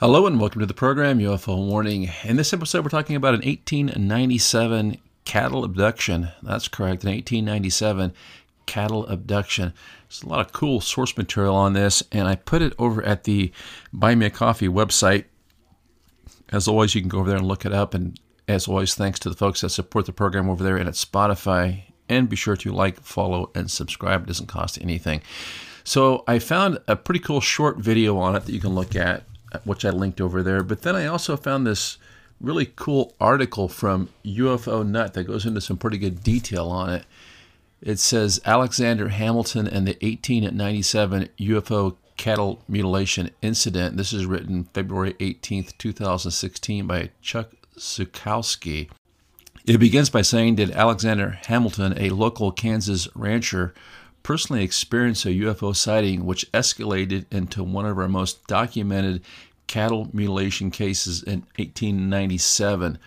Hello and welcome to the program, UFO Warning. In this episode, we're talking about an 1897 cattle abduction. That's correct, an 1897 cattle abduction. There's a lot of cool source material on this, and I put it over at the Buy Me a Coffee website. As always, you can go over there and look it up. And as always, thanks to the folks that support the program over there and at Spotify. And be sure to like, follow, and subscribe. It doesn't cost anything. So I found a pretty cool short video on it that you can look at, which I linked over there. But then I also found this really cool article from UFO Nut that goes into some pretty good detail on it. It says, Alexander Hamilton and the 1897 UFO Cattle Mutilation Incident. This is written February 18th, 2016 by Chuck Zukowski. It begins by saying, did Alexander Hamilton, a local Kansas rancher, personally experienced a UFO sighting which escalated into one of our most documented cattle mutilation cases in 1897.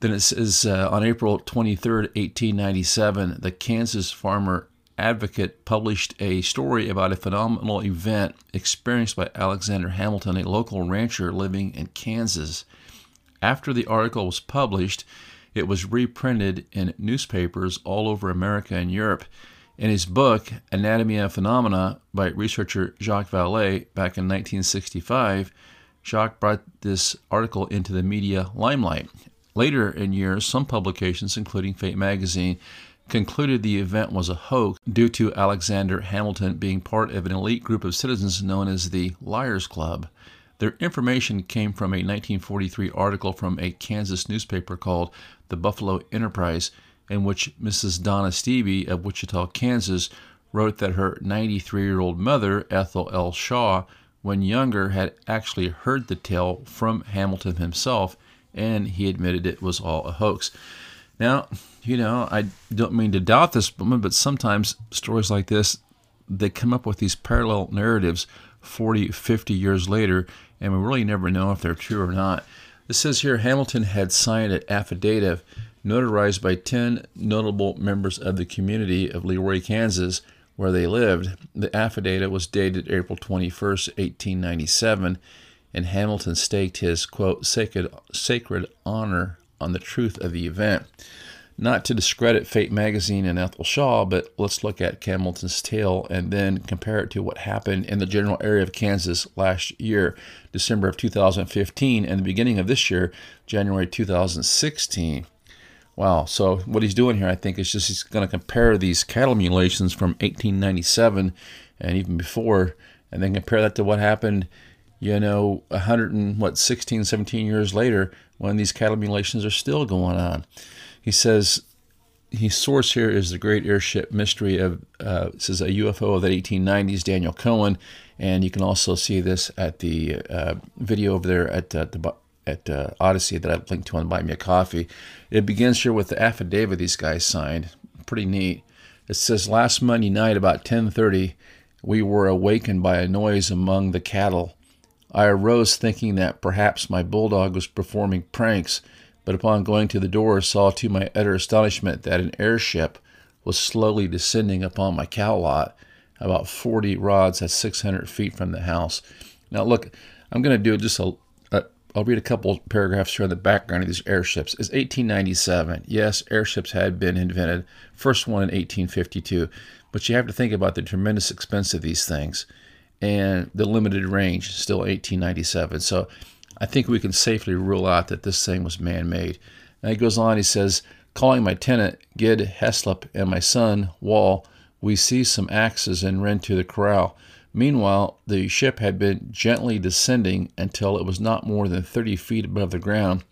Then it says, on April 23rd, 1897, the Kansas Farmer Advocate published a story about a phenomenal event experienced by Alexander Hamilton, a local rancher living in Kansas. After the article was published, it was reprinted in newspapers all over America and Europe. In his book, Anatomy of Phenomena, by researcher Jacques Vallée back in 1965, Jacques brought this article into the media limelight. Later in years, some publications, including Fate magazine, concluded the event was a hoax due to Alexander Hamilton being part of an elite group of citizens known as the Liars Club. Their information came from a 1943 article from a Kansas newspaper called The Buffalo Enterprise, in which Mrs. Donna Stevie of Wichita, Kansas, wrote that her 93-year-old mother, Ethel L. Shaw, when younger, had actually heard the tale from Hamilton himself, and he admitted it was all a hoax. Now, you know, I don't mean to doubt this woman, but sometimes stories like this, they come up with these parallel narratives 40, 50 years later, and we really never know if they're true or not. It says here, Hamilton had signed an affidavit notarized by 10 notable members of the community of Leroy, Kansas, where they lived. The affidavit was dated April 21st, 1897, and Hamilton staked his, quote, sacred honor on the truth of the event. Not to discredit Fate magazine and Ethel Shaw, but let's look at Hamilton's tale and then compare it to what happened in the general area of Kansas last year, December of 2015, and the beginning of this year, January 2016. Wow, so what he's doing here, I think, is just he's going to compare these cattle mutilations from 1897 and even before, and then compare that to what happened, you know, 16, 17 years later when these cattle mutilations are still going on. He says, his source here is the great airship mystery of, this is a UFO of the 1890s, Daniel Cohen, and you can also see this at the video over there at Odyssey that I've linked to on Buy Me a Coffee. It begins here with the affidavit these guys signed. Pretty neat. It says, last Monday night about 10:30, we were awakened by a noise among the cattle. I arose thinking that perhaps my bulldog was performing pranks, but upon going to the door, saw to my utter astonishment that an airship was slowly descending upon my cow lot, about 40 rods at 600 feet from the house. Now look, I'm going to do just I'll read a couple paragraphs here in the background of these airships. It's 1897. Yes, airships had been invented, first one in 1852. But you have to think about the tremendous expense of these things and the limited range, still 1897. So I think we can safely rule out that this thing was man-made. And he goes on, he says, calling my tenant, Gid Heslop, and my son, Wall, we seized some axes and ran to the corral. Meanwhile, the ship had been gently descending until it was not more than 30 feet above the ground,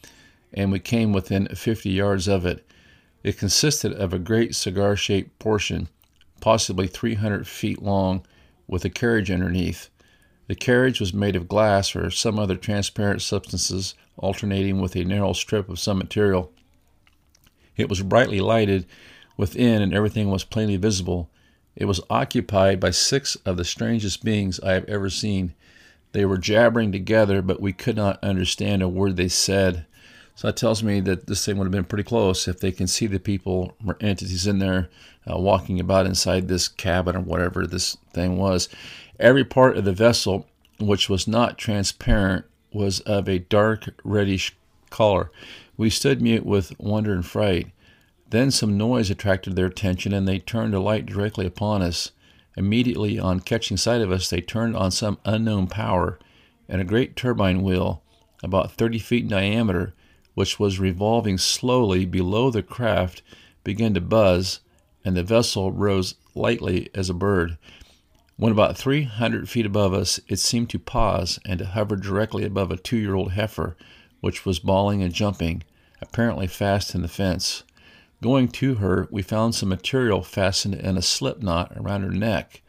and we came within 50 yards of it. It consisted of a great cigar-shaped portion, possibly 300 feet long, with a carriage underneath. The carriage was made of glass or some other transparent substances, alternating with a narrow strip of some material. It was brightly lighted within, and everything was plainly visible. It was occupied by 6 of the strangest beings I have ever seen. They were jabbering together, but we could not understand a word they said. So that tells me that this thing would have been pretty close if they can see the people or entities in there walking about inside this cabin or whatever this thing was. Every part of the vessel, which was not transparent, was of a dark reddish color. We stood mute with wonder and fright. Then some noise attracted their attention, and they turned a light directly upon us. Immediately on catching sight of us, they turned on some unknown power, and a great turbine wheel, about 30 feet in diameter, which was revolving slowly below the craft, began to buzz, and the vessel rose lightly as a bird. When about 300 feet above us, it seemed to pause and to hover directly above a 2-year-old heifer, which was bawling and jumping, apparently fast in the fence. Going to her, we found some material fastened in a slip knot around her neck,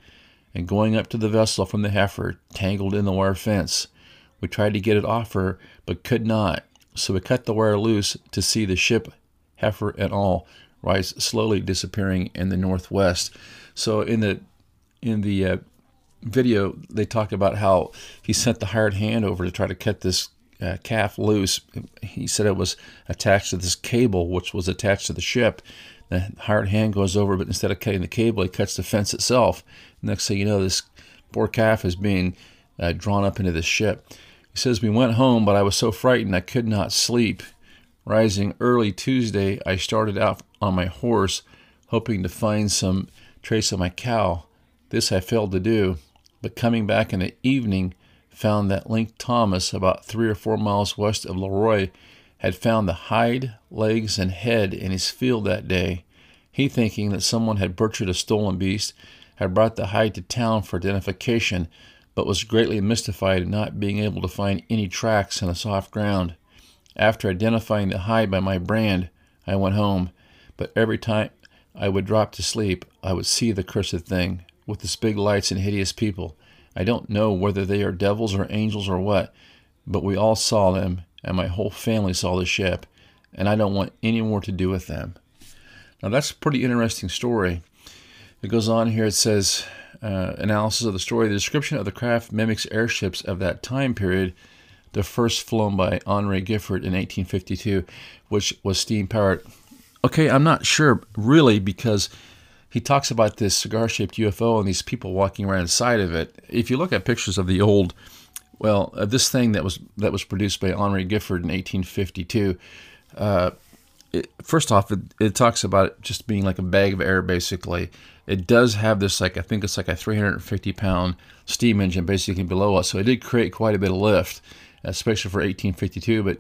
and going up to the vessel from the heifer, tangled in the wire fence. We tried to get it off her, but could not, so we cut the wire loose to see the ship, heifer and all, rise slowly, disappearing in the northwest. So in the video, they talk about how he sent the hired hand over to try to cut this calf loose. He said it was attached to this cable, which was attached to the ship. The hired hand goes over, but instead of cutting the cable, he cuts the fence itself. Next thing you know, this poor calf is being drawn up into the ship. He says, we went home, but I was so frightened I could not sleep. Rising early Tuesday, I started out on my horse, hoping to find some trace of my cow. This I failed to do, but coming back in the evening, found that Link Thomas, about 3 or 4 miles west of Leroy, had found the hide, legs, and head in his field that day. He, thinking that someone had butchered a stolen beast, had brought the hide to town for identification, but was greatly mystified at not being able to find any tracks in the soft ground. After identifying the hide by my brand, I went home, but every time I would drop to sleep, I would see the cursed thing, with its big lights and hideous people. I don't know whether they are devils or angels or what, but we all saw them, and my whole family saw the ship, and I don't want any more to do with them. Now, that's a pretty interesting story. It goes on here. It says, analysis of the story. The description of the craft mimics airships of that time period, the first flown by Henry Giffard in 1852, which was steam-powered. Okay, I'm not sure, really, because he talks about this cigar-shaped UFO and these people walking around inside of it. If you look at pictures of the old, well, this thing that was produced by Henry Giffard in 1852, first off, it talks about it just being like a bag of air, basically. It does have this, like, I think it's like a 350-pound steam engine basically below us, so it did create quite a bit of lift, especially for 1852, but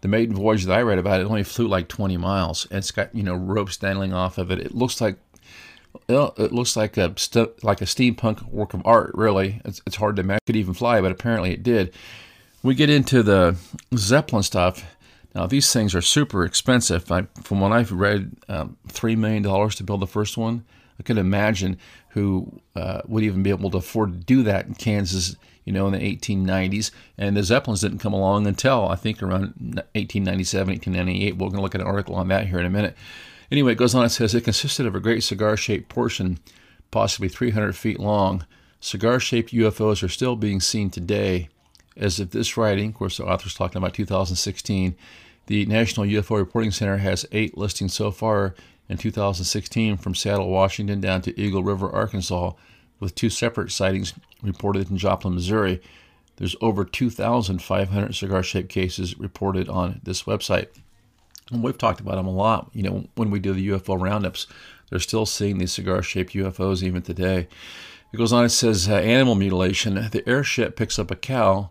the maiden voyage that I read about, it only flew like 20 miles, and it's got, you know, ropes dangling off of it. It looks like a steampunk work of art, really. It's hard to imagine it could even fly, but apparently it did. We get into the Zeppelin stuff. Now, these things are super expensive. From what I've read, $3 million to build the first one. I could imagine who would even be able to afford to do that in Kansas, you know, in the 1890s. And the Zeppelins didn't come along until, I think, around 1897, 1898. We're going to look at an article on that here in a minute. Anyway, it goes on, it says, it consisted of a great cigar-shaped portion, possibly 300 feet long. Cigar-shaped UFOs are still being seen today. As of this writing, of course, the author's talking about 2016, the National UFO Reporting Center has 8 listings so far in 2016 from Seattle, Washington, down to Eagle River, Arkansas, with 2 separate sightings reported in Joplin, Missouri. There's over 2,500 cigar-shaped cases reported on this website. And we've talked about them a lot, you know, when we do the UFO roundups. They're still seeing these cigar-shaped UFOs even today. It goes on, it says, animal mutilation. The airship picks up a cow,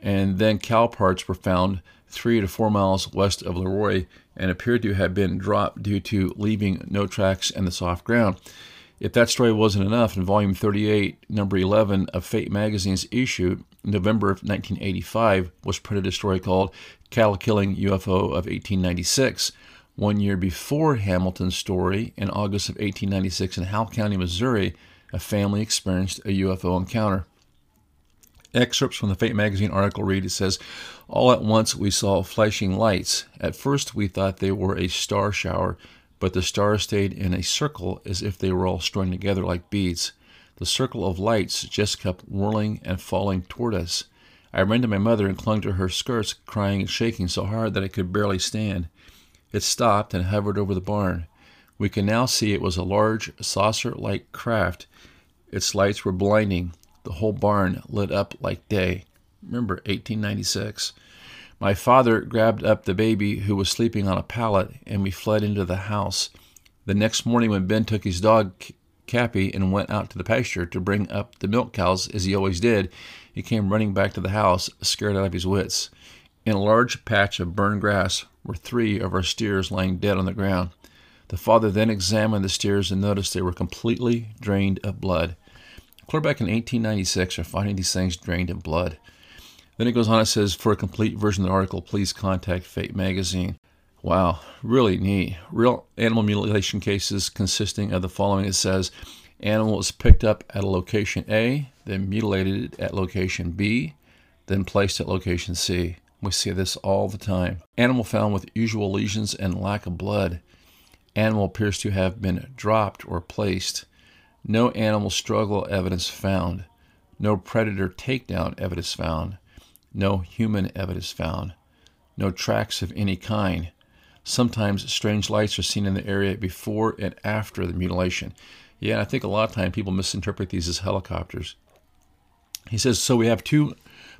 and then cow parts were found 3 to 4 miles west of Leroy and appeared to have been dropped due to leaving no tracks in the soft ground. If that story wasn't enough, in volume 38, number 11 of Fate magazine's issue, November of 1985, was printed a story called Cattle Killing UFO of 1896, 1 year before Hamilton's story. In August of 1896 in Howell County, Missouri, a family experienced a UFO encounter. Excerpts from the Fate magazine article read, it says, all at once we saw flashing lights. At first we thought they were a star shower, but the stars stayed in a circle as if they were all strung together like beads. The circle of lights just kept whirling and falling toward us. I ran to my mother and clung to her skirts, crying and shaking so hard that I could barely stand. It stopped and hovered over the barn. We can now see it was a large, saucer-like craft. Its lights were blinding. The whole barn lit up like day. remember 1896. My father grabbed up the baby who was sleeping on a pallet, and we fled into the house. The next morning when Ben took his dog, Cappy, and went out to the pasture to bring up the milk cows, as he always did, he came running back to the house, scared out of his wits. In a large patch of burned grass were three of our steers lying dead on the ground. The father then examined the steers and noticed they were completely drained of blood. Clear back in 1896, are finding these things drained of blood. Then it goes on, it says, for a complete version of the article, please contact Fate magazine. Wow, really neat. Real animal mutilation cases consisting of the following. It says, animal was picked up at a location A, then mutilated at location B, then placed at location C. We see this all the time. Animal found with usual lesions and lack of blood. Animal appears to have been dropped or placed. No animal struggle evidence found. No predator takedown evidence found. No human evidence found. No tracks of any kind. Sometimes strange lights are seen in the area before and after the mutilation. Yeah, I think a lot of time people misinterpret these as helicopters. He says, so we have two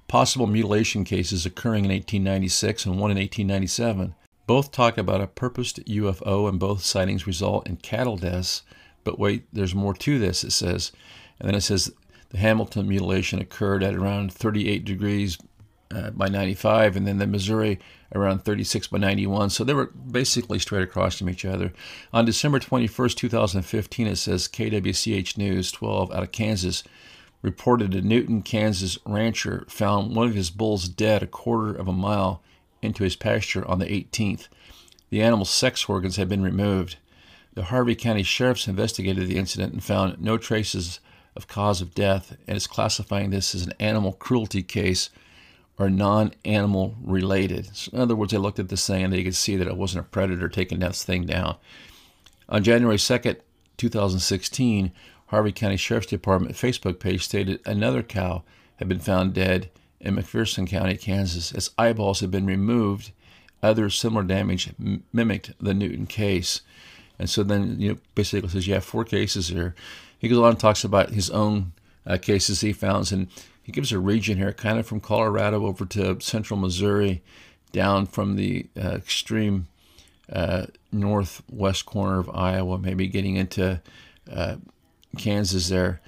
possible mutilation cases occurring in 1896 and one in 1897. Both talk about a purposed UFO, and both sightings result in cattle deaths. But wait, there's more to this, it says. And then it says the Hamilton mutilation occurred at around 38 degrees by 95, and then the Missouri around 36 by 91. So they were basically straight across from each other. On December 21st, 2015, it says KWCH News 12 out of Kansas reported a Newton, Kansas rancher found one of his bulls dead a quarter of a mile into his pasture on the 18th. The animal's sex organs had been removed. The Harvey County Sheriff's investigated the incident and found no traces of cause of death, and is classifying this as an animal cruelty case or non-animal related. So in other words, they looked at this thing and they could see that it wasn't a predator taking this thing down. On January 2nd, 2016, Harvey County Sheriff's Department Facebook page stated another cow had been found dead in McPherson County, Kansas. Its eyeballs had been removed. Other similar damage mimicked the Newton case. And so then, basically says you have four cases here. He goes on and talks about his own cases he found, and he gives a region here, kind of from Colorado over to central Missouri, down from the extreme northwest corner of Iowa, maybe getting into Kansas there.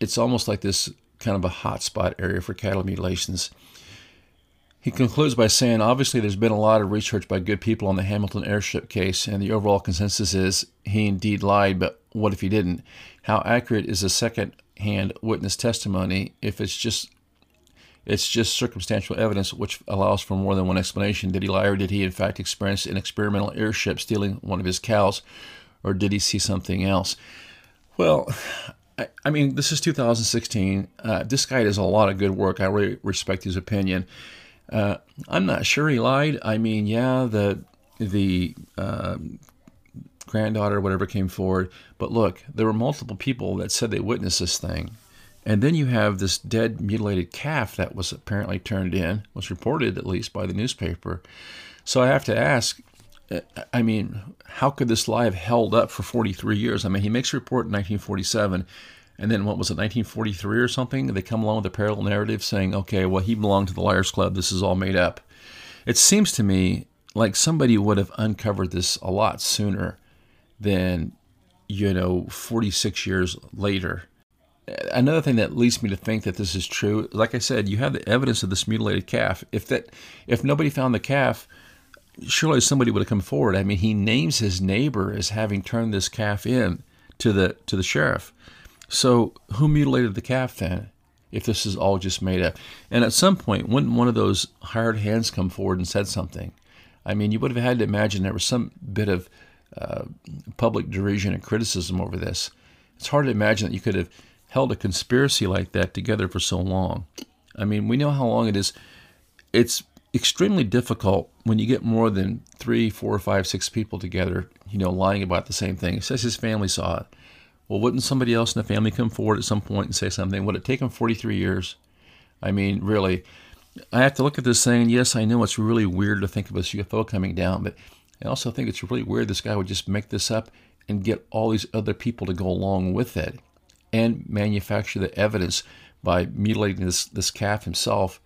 It's almost like this kind of a hotspot area for cattle mutilations. He concludes by saying, obviously there's been a lot of research by good people on the Hamilton airship case, and the overall consensus is he indeed lied, but what if he didn't? How accurate is the second-hand witness testimony if it's just circumstantial evidence which allows for more than one explanation? Did he lie, or did he in fact experience an experimental airship stealing one of his cows, or did he see something else? Well, I mean, this is 2016. This guy does a lot of good work. I really respect his opinion. I'm not sure he lied. I mean, yeah, the granddaughter or whatever came forward. But look, there were multiple people that said they witnessed this thing. And then you have this dead, mutilated calf that was apparently turned in, was reported at least by the newspaper. So I have to ask, I mean, how could this lie have held up for 43 years? I mean, he makes a report in 1947, and then what was it, 1943 or something? They come along with a parallel narrative saying, okay, well, he belonged to the Liars Club. This is all made up. It seems to me like somebody would have uncovered this a lot sooner than, 46 years later. Another thing that leads me to think that this is true, like I said, you have the evidence of this mutilated calf. If nobody found the calf, surely somebody would have come forward. I mean, he names his neighbor as having turned this calf in to the sheriff. So who mutilated the calf then, if this is all just made up? And at some point, wouldn't one of those hired hands come forward and said something? I mean, you would have had to imagine there was some bit of public derision and criticism over this. It's hard to imagine that you could have held a conspiracy like that together for so long. I mean, we know how long it is. It's extremely difficult when you get more than 3, 4, 5, 6 people together, lying about the same thing. It says his family saw it. Well, wouldn't somebody else in the family come forward at some point and say something? Would it take him 43 years? I mean, really, I have to look at this saying, yes, I know it's really weird to think of this UFO coming down, but I also think it's really weird this guy would just make this up and get all these other people to go along with it and manufacture the evidence by mutilating this calf himself.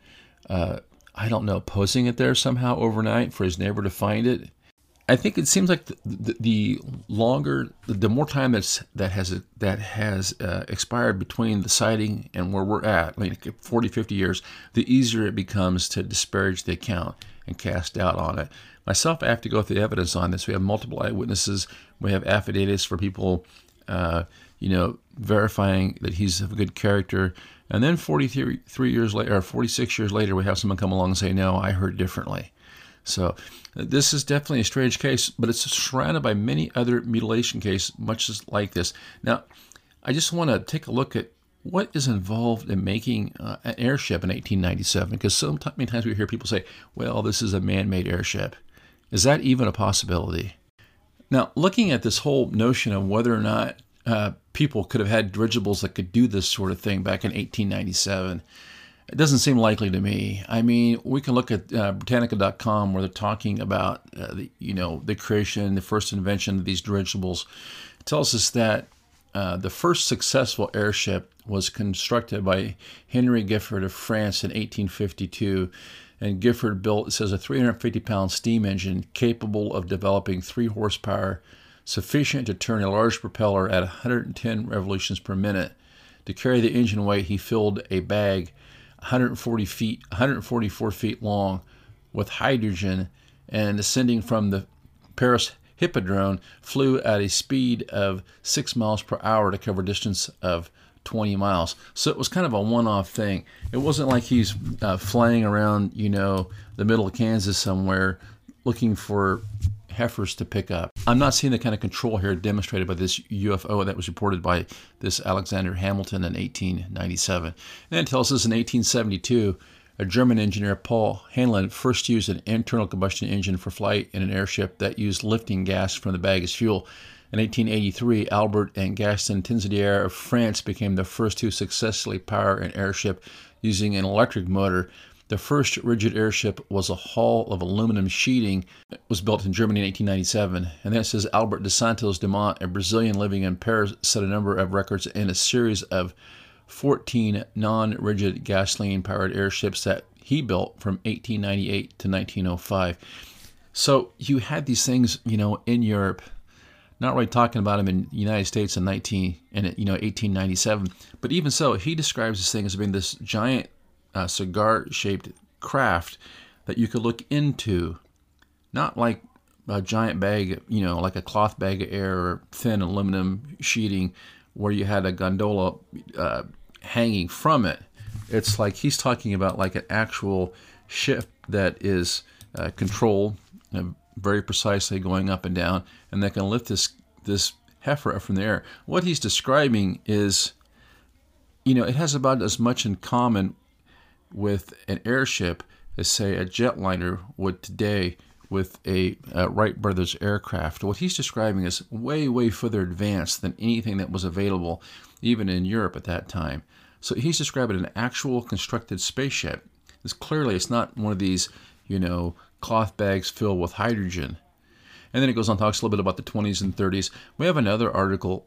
I don't know, posing it there somehow overnight for his neighbor to find it. I think it seems like the more time that has expired between the sighting and where we're at, I mean, 40, 50 years, the easier it becomes to disparage the account and cast doubt on it. Myself, I have to go through the evidence on this. We have multiple eyewitnesses. We have affidavits for people, verifying that he's of a good character. And then 43 years later, or 46 years later, we have someone come along and say, no, I heard differently. So this is definitely a strange case, but it's surrounded by many other mutilation cases much like this. Now, I just want to take a look at what is involved in making an airship in 1897, because so many times we hear people say, well, this is a man-made airship. Is that even a possibility? Now, looking at this whole notion of whether or not people could have had dirigibles that could do this sort of thing back in 1897, it doesn't seem likely to me. I mean, we can look at Britannica.com where they're talking about the creation, the first invention of these dirigibles. It tells us that the first successful airship was constructed by Henry Giffard of France in 1852, and Giffard built, it says, a 350-pound steam engine capable of developing 3 horsepower, sufficient to turn a large propeller at 110 revolutions per minute. To carry the engine weight, he filled a bag 144 feet long with hydrogen, and ascending from the Paris Hippodrome, flew at a speed of 6 miles per hour to cover a distance of 20 miles. So it was kind of a one-off thing. It wasn't like he's flying around, the middle of Kansas somewhere looking for heifers to pick up. I'm not seeing the kind of control here demonstrated by this UFO that was reported by this Alexander Hamilton in 1897. And then it tells us in 1872, a German engineer, Paul Haenlein, first used an internal combustion engine for flight in an airship that used lifting gas from the bag as fuel. In 1883, Albert and Gaston Tissandier of France became the first to successfully power an airship using an electric motor. The first rigid airship was a hull of aluminum sheeting. It was built in Germany in 1897. And then it says Albert de Santos Dumont, a Brazilian living in Paris, set a number of records in a series of 14 non-rigid gasoline-powered airships that he built from 1898 to 1905. So you had these things, in Europe. Not really talking about him in the United States in 1897. But even so, he describes this thing as being this giant cigar-shaped craft that you could look into, not like a giant bag, like a cloth bag of air or thin aluminum sheeting where you had a gondola hanging from it. It's like he's talking about like an actual ship that is controlled very precisely, going up and down, and that can lift this heifer up from the air. What he's describing is, it has about as much in common with an airship as, say, a jetliner would today with a Wright Brothers aircraft. What he's describing is way, way further advanced than anything that was available even in Europe at that time. So he's describing an actual constructed spaceship. It's not one of these, cloth bags filled with hydrogen. And then it goes on, talks a little bit about the 20s and 30s. We have another article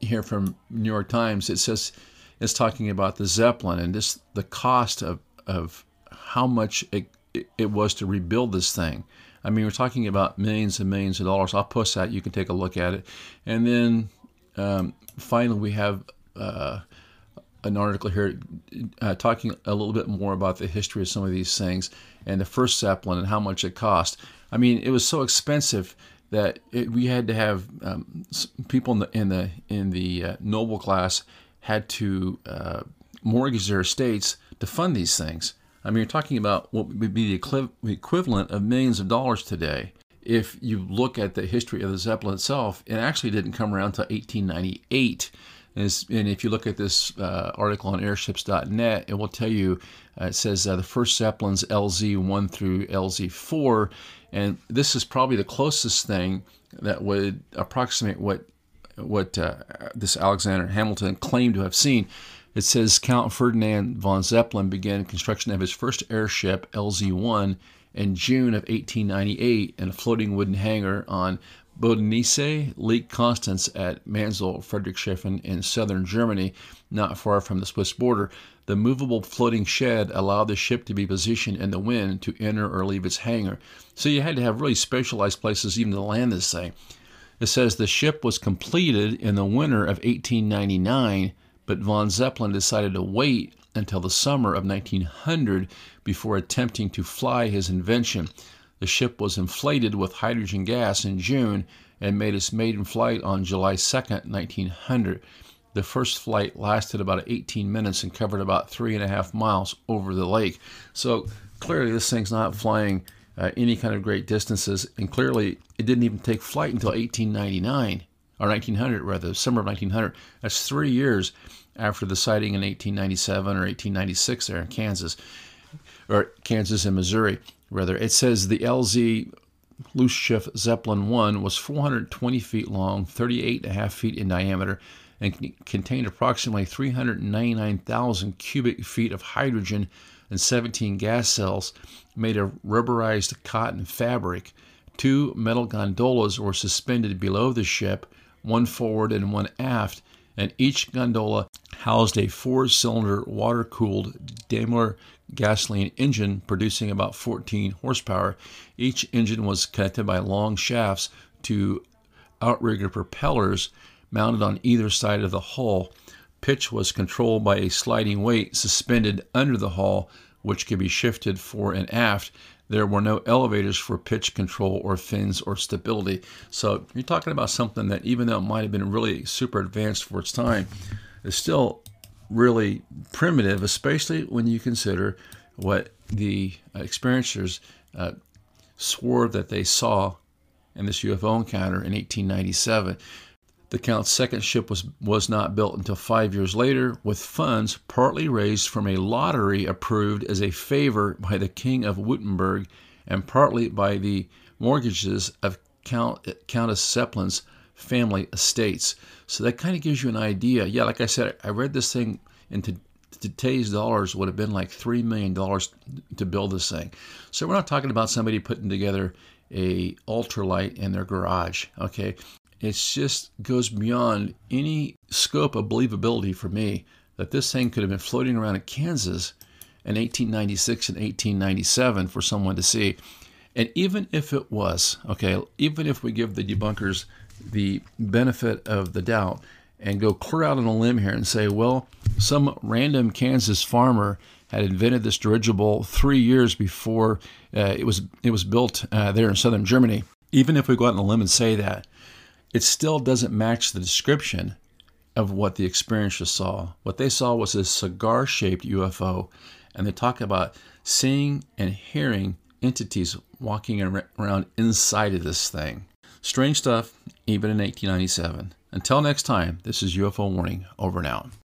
here from New York Times. It says, it's talking about the Zeppelin and just the cost of how much it was to rebuild this thing. I mean, we're talking about millions and millions of dollars. I'll post that. You can take a look at it. And then finally, we have an article here talking a little bit more about the history of some of these things and the first Zeppelin and how much it cost. I mean, it was so expensive that we had to have people in the noble class had to mortgage their estates to fund these things. I mean, you're talking about what would be the equivalent of millions of dollars today. If you look at the history of the Zeppelin itself, it actually didn't come around until 1898. And if you look at this article on airships.net, it will tell you, it says the first Zeppelins, LZ1 through LZ4, and this is probably the closest thing that would approximate what this Alexander Hamilton claimed to have seen. It says Count Ferdinand von Zeppelin began construction of his first airship, LZ-1, in June of 1898 in a floating wooden hangar on Bodenice, Lake Constance at Mansel, Friedrichshafen in southern Germany, not far from the Swiss border. The movable floating shed allowed the ship to be positioned in the wind to enter or leave its hangar. So you had to have really specialized places even to land this thing. It says the ship was completed in the winter of 1899, but von Zeppelin decided to wait until the summer of 1900 before attempting to fly his invention. The ship was inflated with hydrogen gas in June and made its maiden flight on July 2, 1900. The first flight lasted about 18 minutes and covered about 3.5 miles over the lake. So clearly this thing's not flying any kind of great distances, and clearly it didn't even take flight until 1899, or 1900 rather, summer of 1900. That's 3 years after the sighting in 1897 or 1896 there in Kansas, or Kansas and Missouri rather. It says the LZ loose shift Zeppelin 1 was 420 feet long, 38.5 feet in diameter, and contained approximately 399,000 cubic feet of hydrogen and 17 gas cells made of rubberized cotton fabric. 2 metal gondolas were suspended below the ship, one forward and one aft, and each gondola housed a 4-cylinder water-cooled Daimler gasoline engine producing about 14 horsepower. Each engine was connected by long shafts to outrigger propellers mounted on either side of the hull. Pitch was controlled by a sliding weight suspended under the hull, which could be shifted fore and aft. There were no elevators for pitch control or fins or stability. So you're talking about something that, even though it might have been really super advanced for its time, is still really primitive, especially when you consider what the experiencers swore that they saw in this UFO encounter in 1897. The Count's second ship was not built until 5 years later, with funds partly raised from a lottery approved as a favor by the King of Württemberg and partly by the mortgages of Countess Zeppelin's family estates. So that kind of gives you an idea. Yeah, like I said, I read this thing in today's dollars would have been like $3 million to build this thing. So we're not talking about somebody putting together a ultralight in their garage, okay? It just goes beyond any scope of believability for me that this thing could have been floating around in Kansas in 1896 and 1897 for someone to see. And even if it was, okay, even if we give the debunkers the benefit of the doubt and go clear out on a limb here and say, well, some random Kansas farmer had invented this dirigible 3 years before it was built there in southern Germany. Even if we go out on a limb and say that, it still doesn't match the description of what the experiencers saw. What they saw was a cigar-shaped UFO, and they talk about seeing and hearing entities walking around inside of this thing. Strange stuff, even in 1897. Until next time, this is UFO Warning, over and out.